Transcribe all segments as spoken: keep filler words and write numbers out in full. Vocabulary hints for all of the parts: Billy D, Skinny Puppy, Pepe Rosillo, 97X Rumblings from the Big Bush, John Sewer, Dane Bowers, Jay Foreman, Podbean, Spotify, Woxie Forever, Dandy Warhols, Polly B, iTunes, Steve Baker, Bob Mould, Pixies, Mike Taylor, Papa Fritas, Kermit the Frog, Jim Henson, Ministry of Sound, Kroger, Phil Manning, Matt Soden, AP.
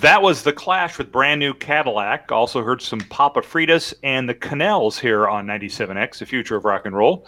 That was The Clash with Brand New Cadillac. Also heard some Papa Fritas and the Canels here on ninety-seven X, the future of rock and roll.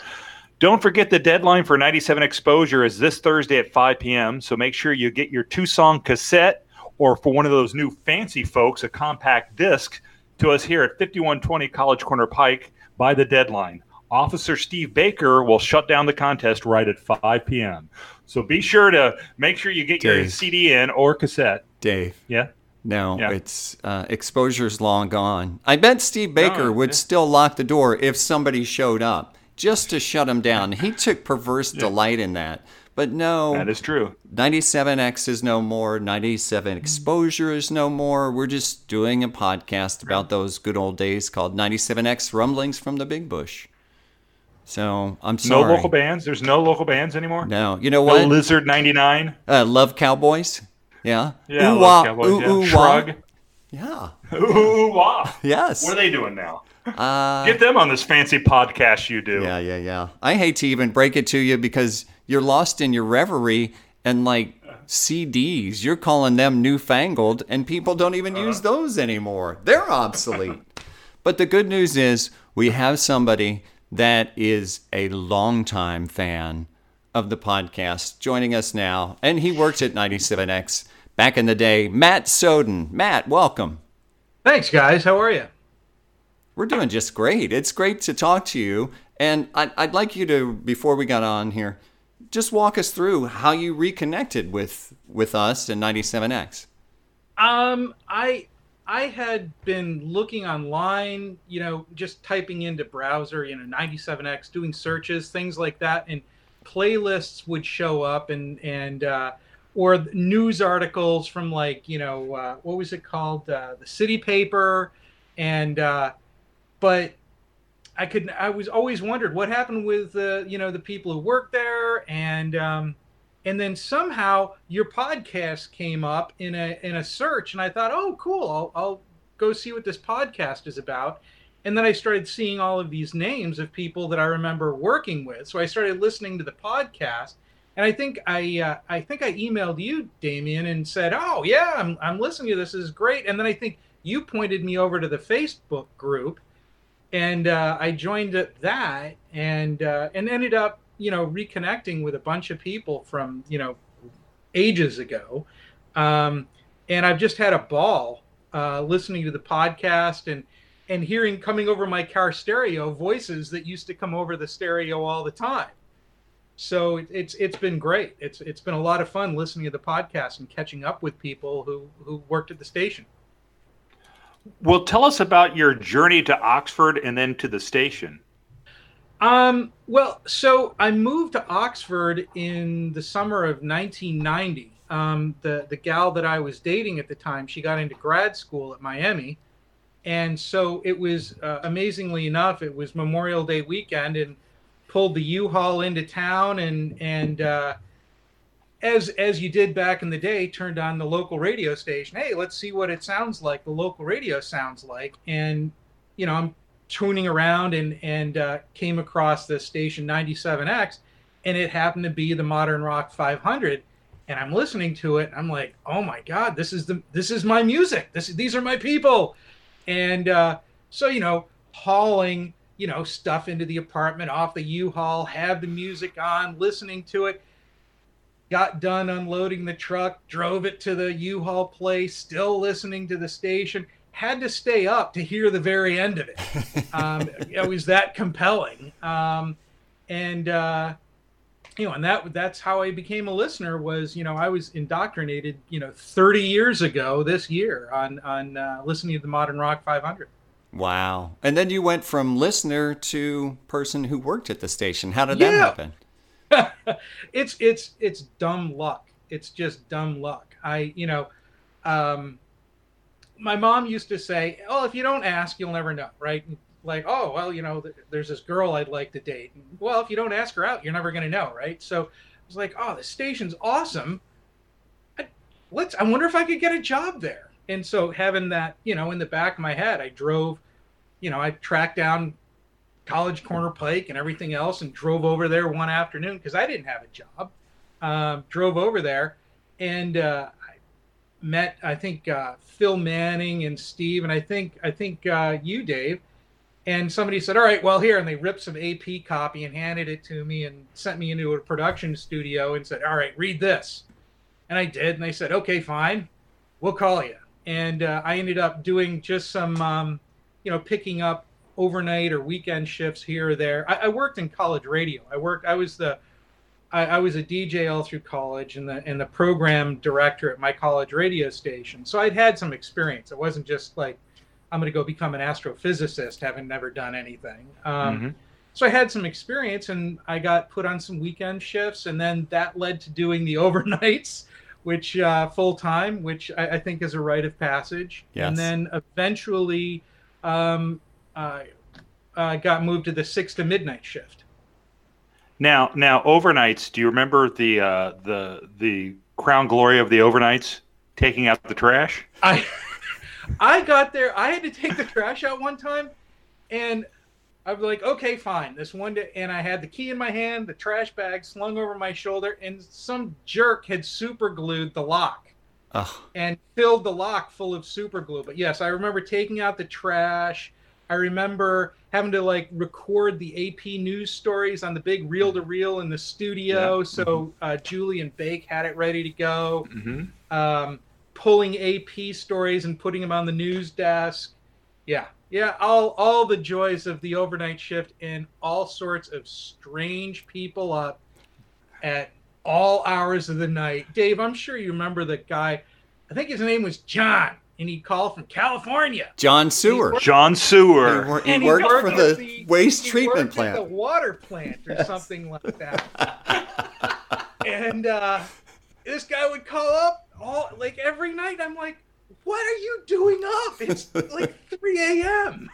Don't forget the deadline for ninety-seven Exposure is this Thursday at five p.m., so make sure you get your two-song cassette or, for one of those new fancy folks, a compact disc to us here at fifty-one twenty College Corner Pike by the deadline. Officer Steve Baker will shut down the contest right at five p.m. So be sure to make sure you get Dave. your C D in or cassette. Dave. Yeah? No, yeah. it's uh, Exposure's long gone. I bet Steve Baker oh, would yeah. still lock the door if somebody showed up just to shut him down. He took perverse yeah. delight in that. But no. That is true. ninety-seven X is no more. ninety-seven Exposure is no more. We're just doing a podcast about those good old days called ninety-seven X Rumblings from the Big Bush. So I'm sorry. No local bands? There's no local bands anymore? No. You know what? No Lizard ninety-nine? Uh, Love Cowboys? Yeah. Yeah, ooh, Love wah, Cowboys. Ooh, yeah. Ooh, Shrug? Yeah. Ooh, ooh, wah. Yes. What are they doing now? Uh, Get them on this fancy podcast you do. Yeah, yeah, yeah. I hate to even break it to you because you're lost in your reverie and like C Ds. You're calling them newfangled and people don't even uh-huh. use those anymore. They're obsolete. But the good news is we have somebody that is a longtime fan of the podcast joining us now. And he worked at ninety-seven X back in the day. Matt Soden. Matt, welcome. Thanks, guys. How are you? We're doing just great. It's great to talk to you. And I'd, I'd like you to, before we got on here, just walk us through how you reconnected with, with us and ninety-seven X. Um, I I had been looking online, you know, just typing into browser, you know, ninety-seven X, doing searches, things like that. And playlists would show up and, and uh, or news articles from like, you know, uh, what was it called? Uh, the City Paper and... Uh, But I could. I was always wondered what happened with the, you know, the people who worked there, and um, and then somehow your podcast came up in a in a search, and I thought, oh, cool, I'll I'll go see what this podcast is about, and then I started seeing all of these names of people that I remember working with, so I started listening to the podcast, and I think I uh, I think I emailed you, Damien, and said, oh yeah, I'm I'm listening to this, this is great, and then I think you pointed me over to the Facebook group. And uh, I joined that and uh, and ended up, you know, reconnecting with a bunch of people from, you know, ages ago. Um, and I've just had a ball uh, listening to the podcast and and hearing coming over my car stereo voices that used to come over the stereo all the time. So it, it's it's been great. It's it's been a lot of fun listening to the podcast and catching up with people who, who worked at the station. Well, tell us about your journey to Oxford and then to the station. Um, well, so I moved to Oxford in the summer of nineteen ninety. Um, the, the gal that I was dating at the time, she got into grad school at Miami. And so it was, uh, amazingly enough, it was Memorial Day weekend and pulled the U-Haul into town and, and uh, As as you did back in the day, turned on the local radio station. Hey, let's see what it sounds like. The local radio sounds like, and you know, I'm tuning around and and uh, came across this station ninety-seven X, and it happened to be the Modern Rock five hundred. And I'm listening to it. And I'm like, oh my God, this is the this is my music. This these are my people. And uh, so you know, hauling you know stuff into the apartment off the U-Haul, have the music on, listening to it. Got done unloading the truck, drove it to the U-Haul place, still listening to the station, had to stay up to hear the very end of it. Um, it was that compelling. Um, and, uh, you know, and that that's how I became a listener was, you know, I was indoctrinated, you know, thirty years ago this year on, on uh, listening to the Modern Rock five hundred. Wow. And then you went from listener to person who worked at the station. How did yeah. that happen? it's it's it's dumb luck. It's just dumb luck. I you know, um, my mom used to say, "Oh, if you don't ask, you'll never know," right? Like, oh well, you know, th- there's this girl I'd like to date. And, well, if you don't ask her out, you're never gonna know, right? So I was like, "Oh, the station's awesome. I, let's. I wonder if I could get a job there." And so having that, you know, in the back of my head, I drove. You know, I tracked down College Corner Pike and everything else and drove over there one afternoon because I didn't have a job. Um, drove over there and uh, I met, I think, uh, Phil Manning and Steve, and I think I think uh, you, Dave. And somebody said, all right, well, here. And they ripped some A P copy and handed it to me and sent me into a production studio and said, all right, read this. And I did. And they said, okay, fine. We'll call you. And uh, I ended up doing just some, um, you know, picking up overnight or weekend shifts here or there. I, I worked in college radio. I worked, I was the, I, I was a D J all through college and the, and the program director at my college radio station. So I'd had some experience. It wasn't just like, I'm going to go become an astrophysicist, having never done anything. Um, mm-hmm. So I had some experience, and I got put on some weekend shifts, and then that led to doing the overnights, which uh, full time, which I, I think is a rite of passage. Yes. And then eventually, um, I, I got moved to the six to midnight shift. Now, now overnights. Do you remember the uh, the the crown glory of the overnights? Taking out the trash. I. I got there. I had to take the trash out one time, and I was like, okay, fine. This one day, and I had the key in my hand, the trash bag slung over my shoulder, and some jerk had super glued the lock. Ugh. And filled the lock full of super glue. But yes, I remember taking out the trash. I remember having to like record the A P news stories on the big reel to reel in the studio. Yeah. So uh, Julie and Bake had it ready to go. Mm-hmm. Um, pulling A P stories and putting them on the news desk. Yeah. Yeah. All, all the joys of the overnight shift and all sorts of strange people up at all hours of the night. Dave, I'm sure you remember that guy. I think his name was John, and he called from California. John Sewer. Worked, John Sewer. He, wor- he, he worked, worked for the, the waste treatment plant. At the water plant or yes. something like that. And uh, this guy would call up. All like every night, I'm like, what are you doing up? It's like three a.m.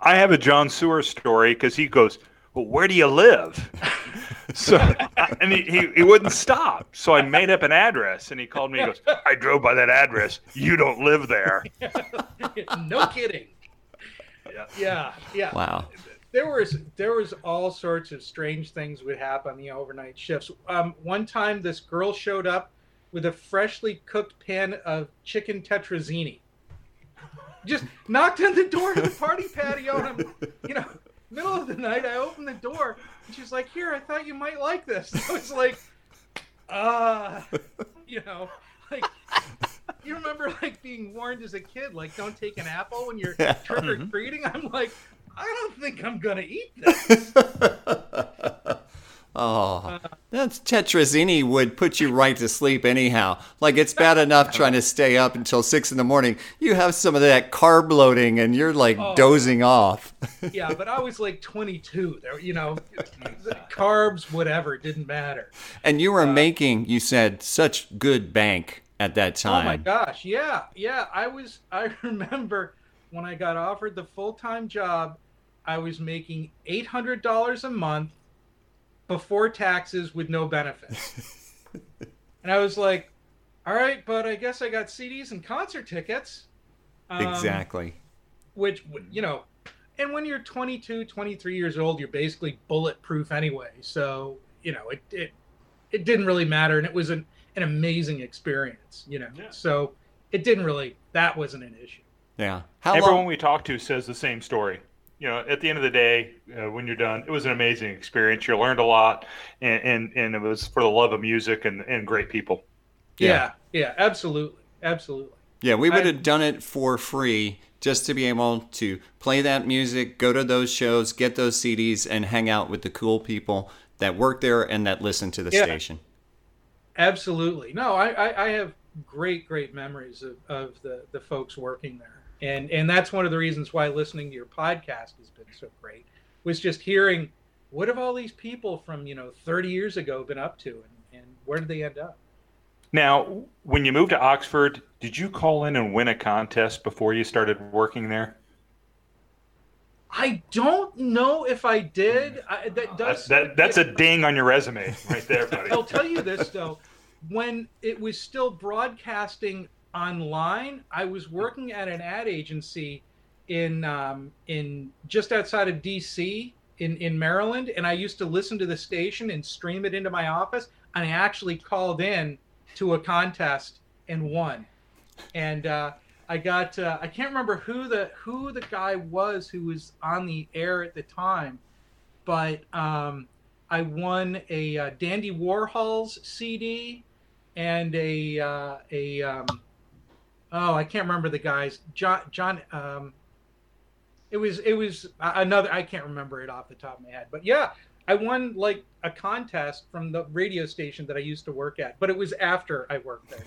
I have a John Sewer story because he goes, well, where do you live? So, and he, he, he wouldn't stop. So I made up an address, and he called me and goes, I drove by that address. You don't live there. No kidding. Yeah. Yeah. Yeah. Wow. There was there was all sorts of strange things would happen on the overnight shifts. Um, one time, this girl showed up with a freshly cooked pan of chicken tetrazzini. Just knocked on the door to the party patio. And I'm, you know, middle of the night, I opened the door, and she's like, "Here, I thought you might like this." I was like, "Uh, you know, like." You remember like being warned as a kid, like don't take an apple when you're yeah. trick or treating. Mm-hmm. I'm like, I don't think I'm gonna eat this. Oh, uh, that's tetrazzini would put you right to sleep anyhow. Like it's bad enough trying to stay up until six in the morning. You have some of that carb loading, and you're like oh, dozing off. Yeah, but I was like twenty-two. There, you know, carbs, whatever, didn't matter. And you were uh, making, you said, such good bank at that time. Oh my gosh, yeah, yeah. I was. I remember when I got offered the full-time job, I was making eight hundred dollars a month before taxes with no benefits. And I was like, all right, but I guess I got C Ds and concert tickets. Um, exactly. Which, you know, and when you're twenty-two, twenty-three years old, you're basically bulletproof anyway. So, you know, it it, it didn't really matter. And it was an, an amazing experience, you know. Yeah. So it didn't really, that wasn't an issue. Yeah. How Everyone long... we talk to says the same story. You know, at the end of the day, uh, when you're done, it was an amazing experience. You learned a lot, and, and, and it was for the love of music and, and great people. Yeah. yeah, yeah, absolutely, absolutely. Yeah, we would have I... done it for free just to be able to play that music, go to those shows, get those C Ds, and hang out with the cool people that work there and that listen to the yeah. station. Absolutely. No, I, I, I have great, great memories of, of the, the folks working there. And and that's one of the reasons why listening to your podcast has been so great, was just hearing what have all these people from, you know, thirty years ago been up to, and, and where did they end up? Now, when you moved to Oxford, did you call in and win a contest before you started working there? I don't know if I did. I, that does that, that, That's a ding on your resume right there, buddy. I'll tell you this, though. When it was still broadcasting online, I was working at an ad agency in um, in just outside of D C in, in Maryland, and I used to listen to the station and stream it into my office, and I actually called in to a contest and won. And uh, I got uh, I can't remember who the who the guy was who was on the air at the time, but um, I won a uh, Dandy Warhols C D and a uh, a um, oh I can't remember the guys John John um, it was it was another I can't remember it off the top of my head, but yeah, I won like a contest from the radio station that I used to work at, but it was after I worked there.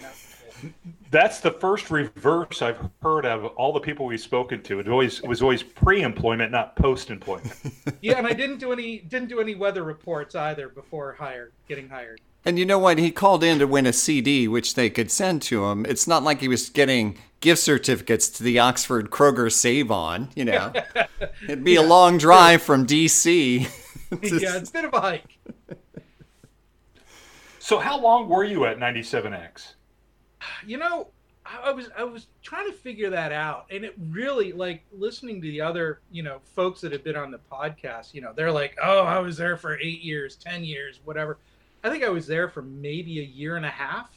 That's the first reverse I've heard of all the people we've spoken to. It always it was always pre-employment, not post-employment. Yeah, and I didn't do any didn't do any weather reports either before hired getting hired. And you know what? He called in to win a C D, which they could send to him. It's not like he was getting gift certificates to the Oxford Kroger Save-On. You know, it'd be yeah. a long drive from D C Yeah, it's a bit of a hike. So how long were you at ninety-seven X? You know, I was I was trying to figure that out. And it really, like, listening to the other, you know, folks that have been on the podcast, you know, they're like, oh, I was there for eight years, ten years, whatever. I think I was there for maybe a year and a half.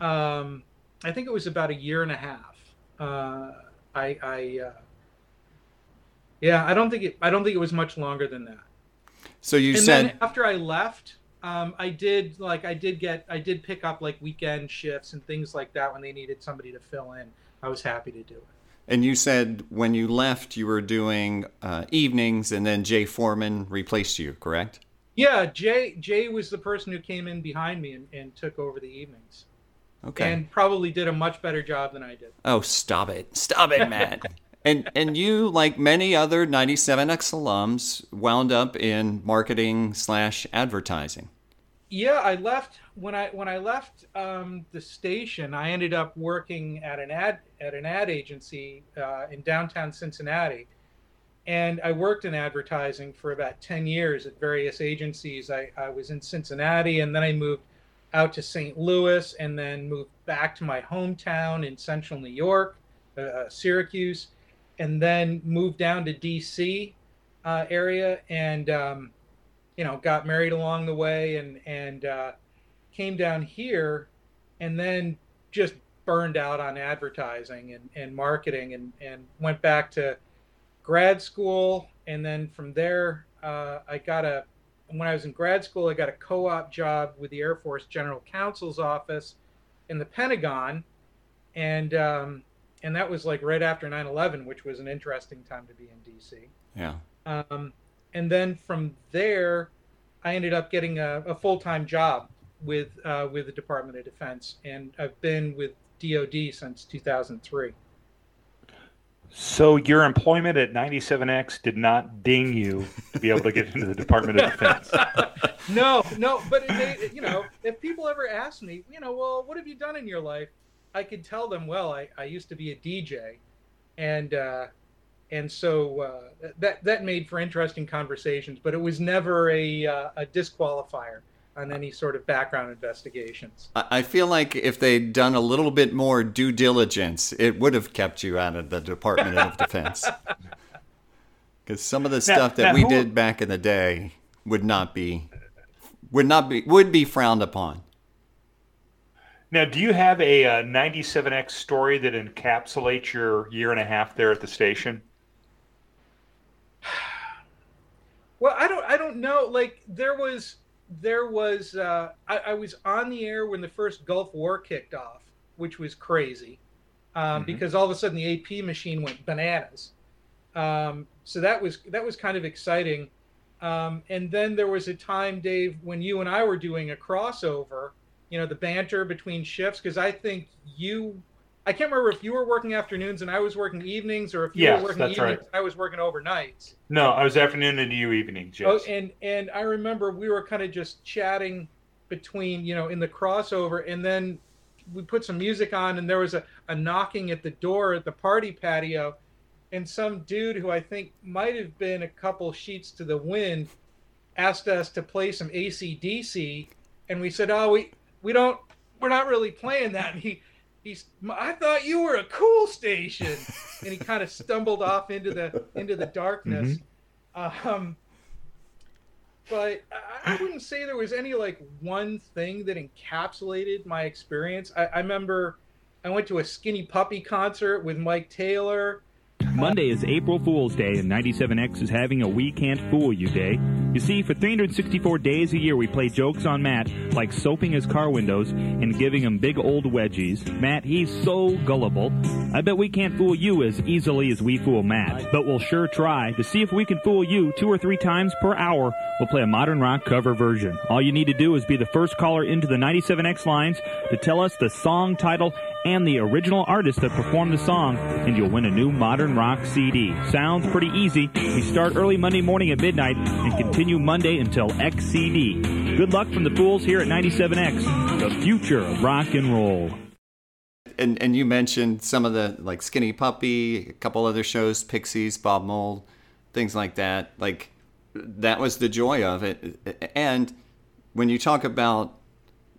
Um, I think it was about a year and a half. Uh, I, I uh, yeah, I don't think it. I don't think it was much longer than that. So you and said then after I left, um, I did like I did get I did pick up like weekend shifts and things like that when they needed somebody to fill in. I was happy to do it. And you said when you left, you were doing uh, evenings, and then Jay Foreman replaced you, correct? Yeah, Jay Jay was the person who came in behind me and, and took over the evenings. Okay. And probably did a much better job than I did. Oh, stop it. Stop it, Matt. And and you, like many other ninety-seven X alums, wound up in marketing slash advertising. Yeah, I left when I when I left um, the station. I ended up working at an ad at an ad agency uh, in downtown Cincinnati, and I worked in advertising for about ten years at various agencies. I, I was in Cincinnati, and then I moved out to Saint Louis, and then moved back to my hometown in central New York, uh, Syracuse. And then moved down to D C uh, area, and um, you know, got married along the way, and and uh, came down here, and then just burned out on advertising and, and marketing, and, and went back to grad school. And then from there, uh, I got a when I was in grad school, I got a co-op job with the Air Force General Counsel's office in the Pentagon, and. Um, And that was like right after nine eleven, which was an interesting time to be in D C. Yeah. Um, and then from there, I ended up getting a, a full-time job with uh, with the Department of Defense, and I've been with D O D since two thousand three. So your employment at ninety-seven X did not ding you to be able to get into the Department of Defense. No, no, but they, you know, if people ever ask me, you know, well, what have you done in your life? I could tell them, well, I, I used to be a D J, and uh, and so uh, that that made for interesting conversations. But it was never a uh, a disqualifier on any sort of background investigations. I feel like if they'd done a little bit more due diligence, it would have kept you out of the Department of Defense. Because some of the stuff now, that now we who... did back in the day would not be would not be would be frowned upon. Now, do you have a uh, ninety-seven X story that encapsulates your year and a half there at the station? Well, I don't. I don't know. Like there was, there was. Uh, I, I was on the air when the first Gulf War kicked off, which was crazy, um, mm-hmm. because all of a sudden the A P machine went bananas. Um, so that was that was kind of exciting. Um, and then there was a time, Dave, when you and I were doing a crossover. You know, the banter between shifts, because I think you, I can't remember if you were working afternoons and I was working evenings, or if you yes, were working evenings right. and I was working overnights. No, I was afternoon and you evenings, yes. Oh, and, and I remember we were kind of just chatting between, you know, in the crossover, and then we put some music on, and there was a, a knocking at the door at the party patio, and some dude who I think might have been a couple sheets to the wind asked us to play some A C D C, and we said, oh, we... We don't. We're not really playing that. And he, he's. I thought you were a cool station, and he kind of stumbled off into the into the darkness. Mm-hmm. Um, But I wouldn't say there was any, like, one thing that encapsulated my experience. I, I remember I went to a Skinny Puppy concert with Mike Taylor. Monday is April Fool's Day, and ninety-seven X is having a We Can't Fool You Day. You see, for three hundred sixty-four days a year, we play jokes on Matt, like soaping his car windows and giving him big old wedgies. Matt, he's so gullible. I bet we can't fool you as easily as we fool Matt, but we'll sure try to see if we can fool you two or three times per hour. We'll play a modern rock cover version. All you need to do is be the first caller into the ninety-seven X lines to tell us the song title and the original artist that performed the song, and you'll win a new modern rock C D. Sounds pretty easy. We start early Monday morning at midnight and continue Monday until X C D. Good luck from the fools here at ninety-seven X, the future of rock and roll. And and you mentioned some of the, like, Skinny Puppy, a couple other shows, Pixies, Bob Mould, things like that. Like, that was the joy of it. And when you talk about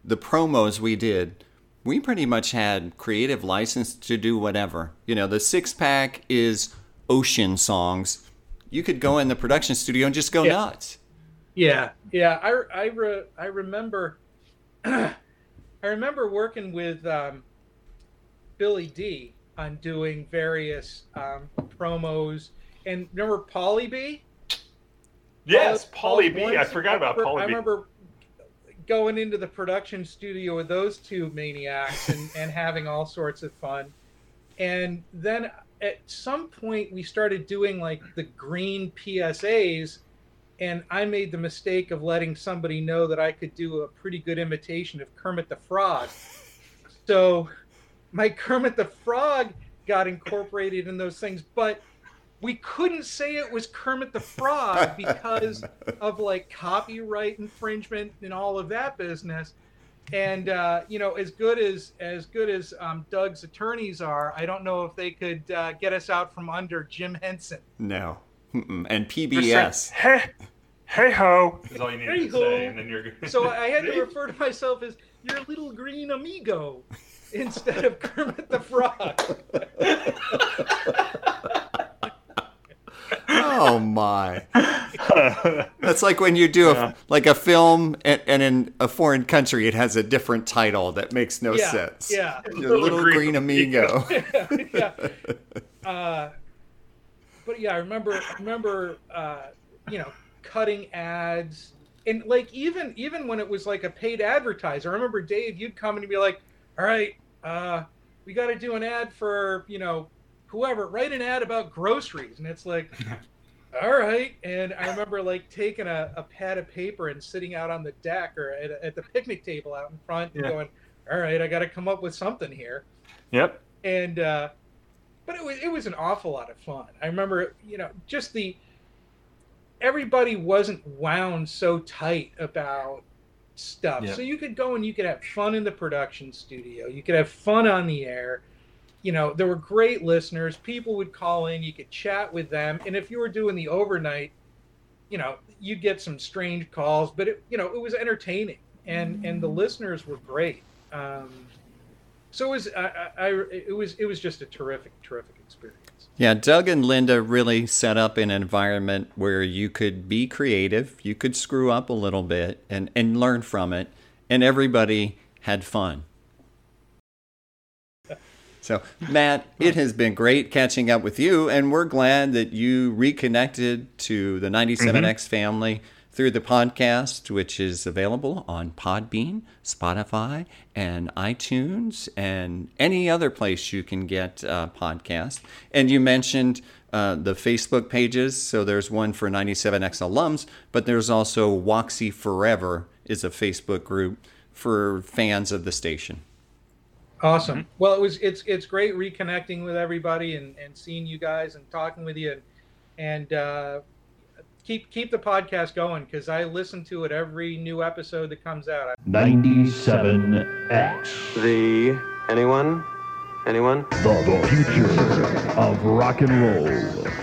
the promos we did, we pretty much had creative license to do whatever. You know, the six-pack is ocean songs. You could go in the production studio and just go yeah. nuts. Yeah, yeah. I, I, re, I remember I remember working with um, Billy D on doing various um, promos. And remember Polly B? Yes, Polly B. Once, I forgot about Polly B. I remember going into the production studio with those two maniacs and, and having all sorts of fun. And then at some point we started doing, like, the green P S As, and I made the mistake of letting somebody know that I could do a pretty good imitation of Kermit the Frog. So my Kermit the Frog got incorporated in those things, but we couldn't say it was Kermit the Frog because of, like, copyright infringement and all of that business. And, uh, you know, as good as as good as um, Doug's attorneys are, I don't know if they could uh, get us out from under Jim Henson. No. Mm-mm. And P B S. Hey, hey ho. Is all you need hey to ho. Say. And then you're good. So I had to refer to myself as your little green amigo instead of Kermit the Frog. Oh my! That's like when you do a, yeah. like a film, and, and in a foreign country, it has a different title that makes no yeah, sense. Yeah, your little, little green, green amigo. Yeah, yeah. Uh, but yeah, I remember, remember, uh, you know, cutting ads, and like even even when it was like a paid advertiser. I remember, Dave, you'd come and be like, "All right, uh, we got to do an ad for, you know, whoever, write an ad about groceries." And it's like, all right. And I remember, like, taking a, a pad of paper and sitting out on the deck or at, at the picnic table out in front and yeah. going, all right, I got to come up with something here. Yep. And, uh, but it was, it was an awful lot of fun. I remember, you know, just the, everybody wasn't wound so tight about stuff. Yeah. So you could go and you could have fun in the production studio. You could have fun on the air. You know, there were great listeners. People would call in. You could chat with them. And if you were doing the overnight, you know, you'd get some strange calls. But, it, you know, it was entertaining. And and the listeners were great. Um, so it was, I, I, it was it was just a terrific, terrific experience. Yeah, Doug and Linda really set up an environment where you could be creative. You could screw up a little bit and, and learn from it. And everybody had fun. So, Matt, it has been great catching up with you, and we're glad that you reconnected to the ninety-seven X mm-hmm. family through the podcast, which is available on Podbean, Spotify, and iTunes, and any other place you can get uh, podcasts. And you mentioned uh, the Facebook pages, so there's one for ninety-seven X alums, but there's also Woxie Forever is a Facebook group for fans of the station. Awesome. Mm-hmm. Well, it was it's it's great reconnecting with everybody and, and seeing you guys and talking with you and and uh, keep keep the podcast going because I listen to it every new episode that comes out. ninety-seven X. The anyone anyone the, the future of rock and roll.